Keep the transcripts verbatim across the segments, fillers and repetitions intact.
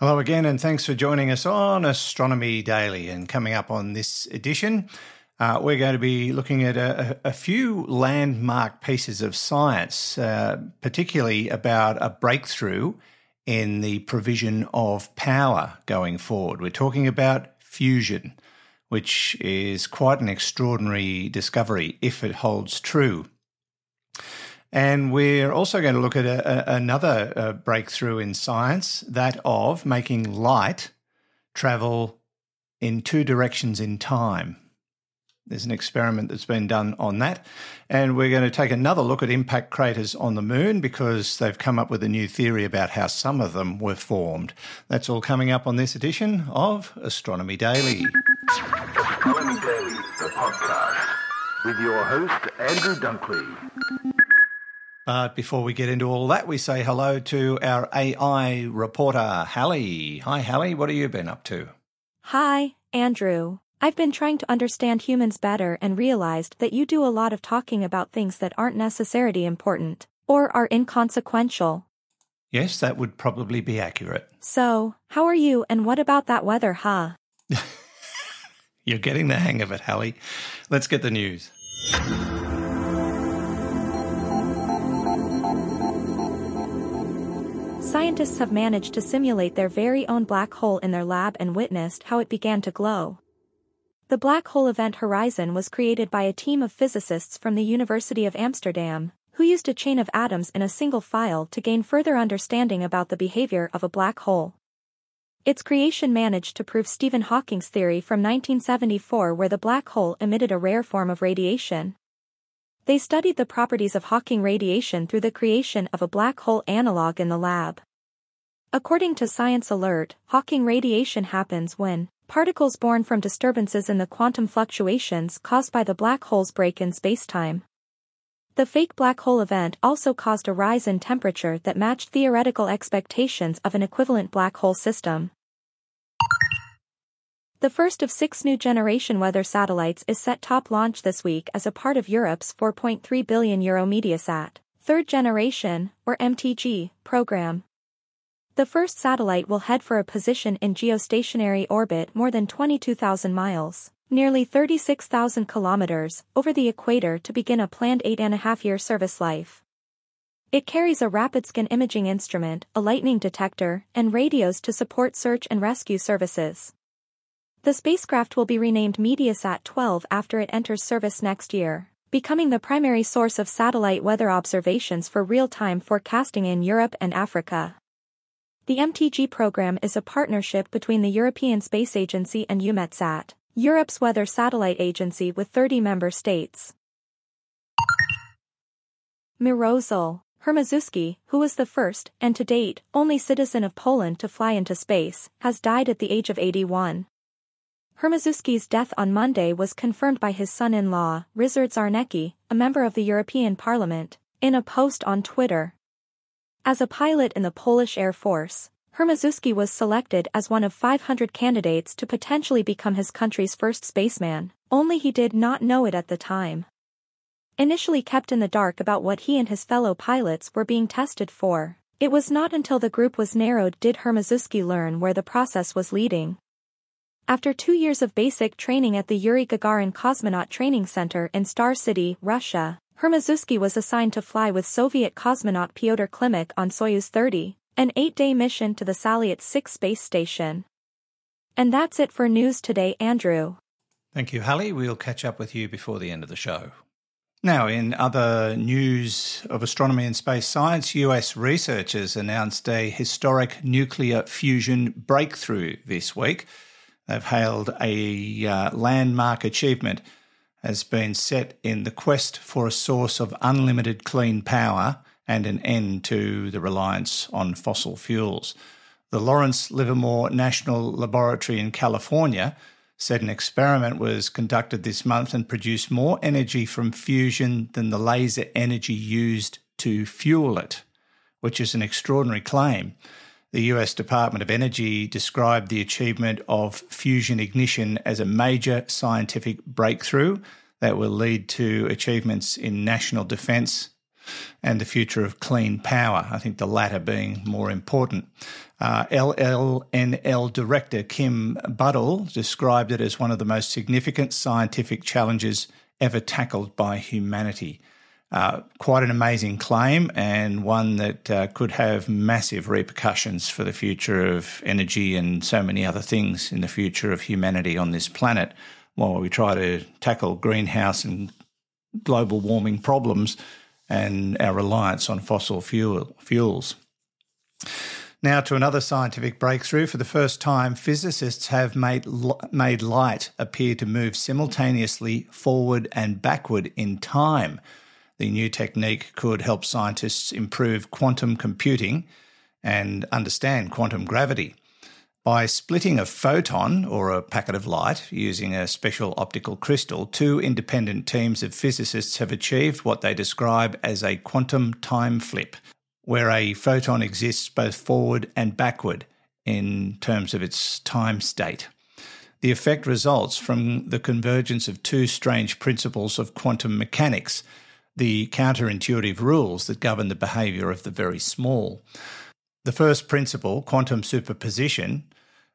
Hello again, and thanks for joining us on Astronomy Daily. And coming up on this edition, uh, we're going to be looking at a, a few landmark pieces of science, uh, particularly about a breakthrough in the provision of power going forward. We're talking about fusion, which is quite an extraordinary discovery if it holds true. And we're also going to look at a, a, another uh, breakthrough in science, that of making light travel in two directions in time. There's an experiment that's been done on that. And we're going to take another look at impact craters on the moon, because they've come up with a new theory about how some of them were formed. That's all coming up on this edition of Astronomy Daily. Astronomy Daily, the podcast, with your host, Andrew Dunkley. But before we get into all that, we say hello to our A I reporter, Hallie. Hi, Hallie. What have you been up to? Hi, Andrew. I've been trying to understand humans better and realized that you do a lot of talking about things that aren't necessarily important or are inconsequential. Yes, that would probably be accurate. So, how are you, and what about that weather, huh? You're getting the hang of it, Hallie. Let's get the news. Scientists have managed to simulate their very own black hole in their lab and witnessed how it began to glow. The black hole event horizon was created by a team of physicists from the University of Amsterdam, who used a chain of atoms in a single file to gain further understanding about the behavior of a black hole. Its creation managed to prove Stephen Hawking's theory from nineteen seventy-four, where the black hole emitted a rare form of radiation. They studied the properties of Hawking radiation through the creation of a black hole analog in the lab. According to Science Alert, Hawking radiation happens when particles born from disturbances in the quantum fluctuations caused by the black hole's break in spacetime. The fake black hole event also caused a rise in temperature that matched theoretical expectations of an equivalent black hole system. The first of six new generation weather satellites is set top launch this week as a part of Europe's four point three billion euro Meteosat, third generation, or M T G, program. The first satellite will head for a position in geostationary orbit more than twenty-two thousand miles, nearly thirty-six thousand kilometers, over the equator to begin a planned eight and a half year service life. It carries a rapid scan imaging instrument, a lightning detector, and radios to support search and rescue services. The spacecraft will be renamed Meteosat twelve after it enters service next year, becoming the primary source of satellite weather observations for real-time forecasting in Europe and Africa. The M T G program is a partnership between the European Space Agency and EUMETSAT, Europe's weather satellite agency with thirty member states. Mirosław Hermaszewski, who was the first, and to date, only citizen of Poland to fly into space, has died at the age of eighty-one. Hermaszewski's death on Monday was confirmed by his son-in-law, Ryszard Czarnecki, a member of the European Parliament, in a post on Twitter. As a pilot in the Polish Air Force, Hermaszewski was selected as one of five hundred candidates to potentially become his country's first spaceman, only he did not know it at the time. Initially kept in the dark about what he and his fellow pilots were being tested for, it was not until the group was narrowed did Hermaszewski learn where the process was leading. After two years of basic training at the Yuri Gagarin Cosmonaut Training Center in Star City, Russia, Hermaszewski was assigned to fly with Soviet cosmonaut Pyotr Klimik on Soyuz thirty, an eight-day mission to the Salyut six space station. And that's it for news today, Andrew. Thank you, Hallie. We'll catch up with you before the end of the show. Now, in other news of astronomy and space science, U S researchers announced a historic nuclear fusion breakthrough this week. They've hailed a uh, landmark achievement as being set in the quest for a source of unlimited clean power and an end to the reliance on fossil fuels. The Lawrence Livermore National Laboratory in California said an experiment was conducted this month and produced more energy from fusion than the laser energy used to fuel it, which is an extraordinary claim. The U S Department of Energy described the achievement of fusion ignition as a major scientific breakthrough that will lead to achievements in national defense and the future of clean power, I think the latter being more important. Uh, L L N L director Kim Buddle described it as one of the most significant scientific challenges ever tackled by humanity. Uh, quite an amazing claim, and one that uh, could have massive repercussions for the future of energy and so many other things in the future of humanity on this planet. While we try to tackle greenhouse and global warming problems and our reliance on fossil fuel, fuels. Now to another scientific breakthrough. For the first time, physicists have made made light appear to move simultaneously forward and backward in time. The new technique could help scientists improve quantum computing and understand quantum gravity. By splitting a photon, or a packet of light, using a special optical crystal, two independent teams of physicists have achieved what they describe as a quantum time flip, where a photon exists both forward and backward in terms of its time state. The effect results from the convergence of two strange principles of quantum mechanics, the counterintuitive rules that govern the behaviour of the very small. The first principle, quantum superposition,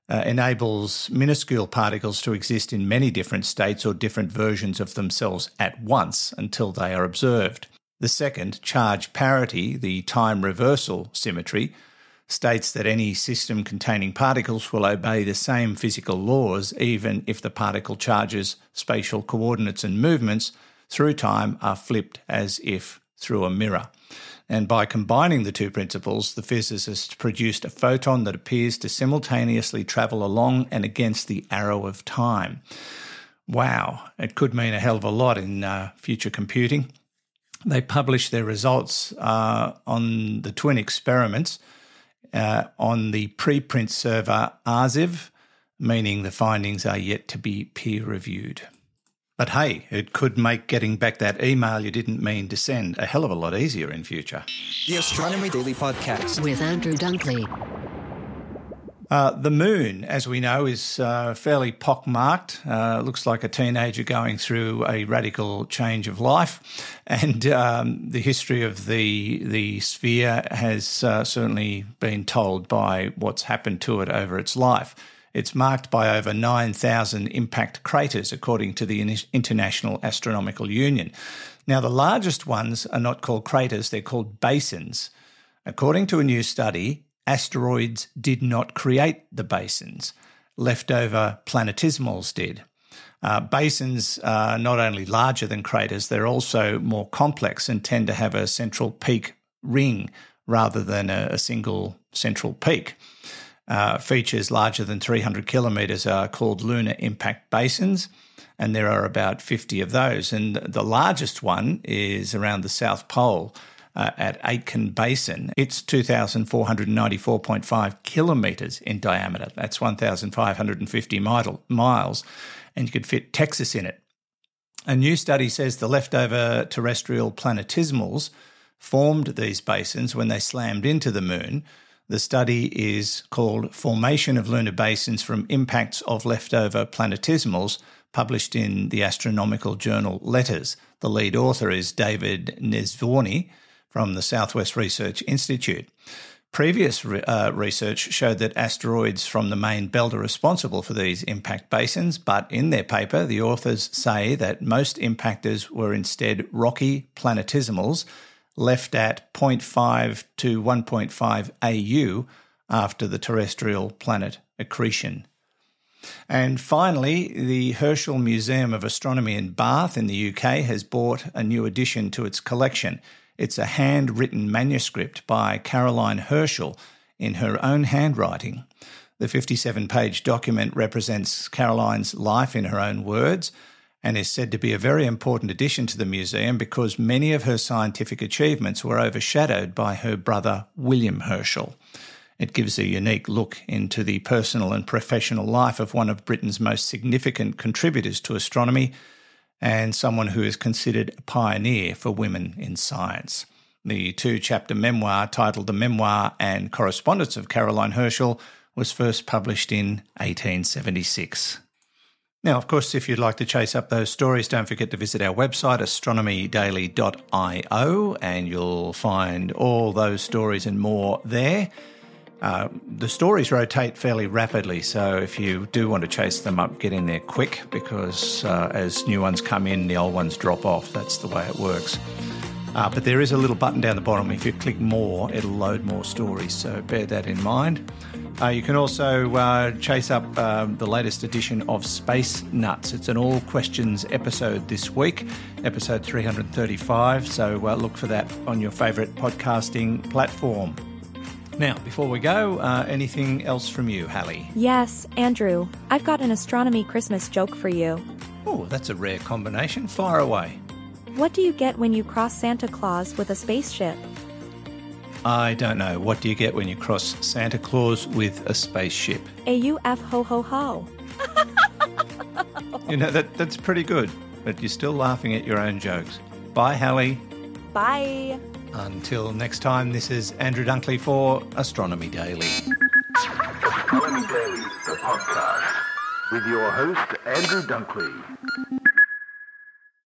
uh, enables minuscule particles to exist in many different states or different versions of themselves at once until they are observed. The second, charge parity, the time reversal symmetry, states that any system containing particles will obey the same physical laws even if the particle charges, spatial coordinates and movements through time are flipped as if through a mirror. And by combining the two principles, the physicists produced a photon that appears to simultaneously travel along and against the arrow of time. Wow, it could mean a hell of a lot in uh, future computing. They published their results uh, on the twin experiments uh, on the preprint server arXiv, meaning the findings are yet to be peer-reviewed. But hey, it could make getting back that email you didn't mean to send a hell of a lot easier in future. The Astronomy Daily Podcast with Andrew Dunkley. Uh, the moon, as we know, is uh, fairly pockmarked. Uh, looks like a teenager going through a radical change of life. And um, the history of the, the sphere has uh, certainly been told by what's happened to it over its life. It's marked by over nine thousand impact craters, according to the International Astronomical Union. Now, the largest ones are not called craters, they're called basins. According to a new study, asteroids did not create the basins. Leftover planetismals did. Uh, basins are not only larger than craters, they're also more complex and tend to have a central peak ring rather than a, a single central peak. Uh, features larger than three hundred kilometres are called lunar impact basins, and there are about fifty of those. And the largest one is around the South Pole uh, at Aitken Basin. It's two thousand four hundred ninety-four point five kilometres in diameter. That's one thousand five hundred fifty miles, and you could fit Texas in it. A new study says the leftover terrestrial planetismals formed these basins when they slammed into the moon. The study is called Formation of Lunar Basins from Impacts of Leftover Planetismals, published in the astronomical journal Letters. The lead author is David Nesvorny from the Southwest Research Institute. Previous re- uh, research showed that asteroids from the main belt are responsible for these impact basins, but in their paper, the authors say that most impactors were instead rocky planetismals, left at zero point five to one point five A U after the terrestrial planet accretion. And finally, the Herschel Museum of Astronomy in Bath in the U K has bought a new addition to its collection. It's a handwritten manuscript by Caroline Herschel in her own handwriting. The fifty-seven page document represents Caroline's life in her own words, and is said to be a very important addition to the museum because many of her scientific achievements were overshadowed by her brother William Herschel. It gives a unique look into the personal and professional life of one of Britain's most significant contributors to astronomy and someone who is considered a pioneer for women in science. The two-chapter memoir titled The Memoir and Correspondence of Caroline Herschel was first published in eighteen seventy-six. Now, of course, if you'd like to chase up those stories, don't forget to visit our website, astronomy daily dot i o, and you'll find all those stories and more there. Uh, the stories rotate fairly rapidly, so if you do want to chase them up, get in there quick, because uh, as new ones come in, the old ones drop off. That's the way it works. Uh, but there is a little button down the bottom. If you click more, it'll load more stories, so bear that in mind. Uh, you can also uh, chase up uh, the latest edition of Space Nuts. It's an all questions episode this week, episode three hundred thirty-five, so uh, look for that on your favourite podcasting platform. Now, before we go, uh, anything else from you, Hallie? Yes, Andrew, I've got an astronomy Christmas joke for you. Oh, that's a rare combination. Fire away. What do you get when you cross Santa Claus with a spaceship? I don't know. What do you get when you cross Santa Claus with a spaceship? A U F ho ho ho. You know, that that's pretty good, but you're still laughing at your own jokes. Bye, Hallie. Bye. Until next time, this is Andrew Dunkley for Astronomy Daily. Astronomy Daily, the podcast, with your host, Andrew Dunkley.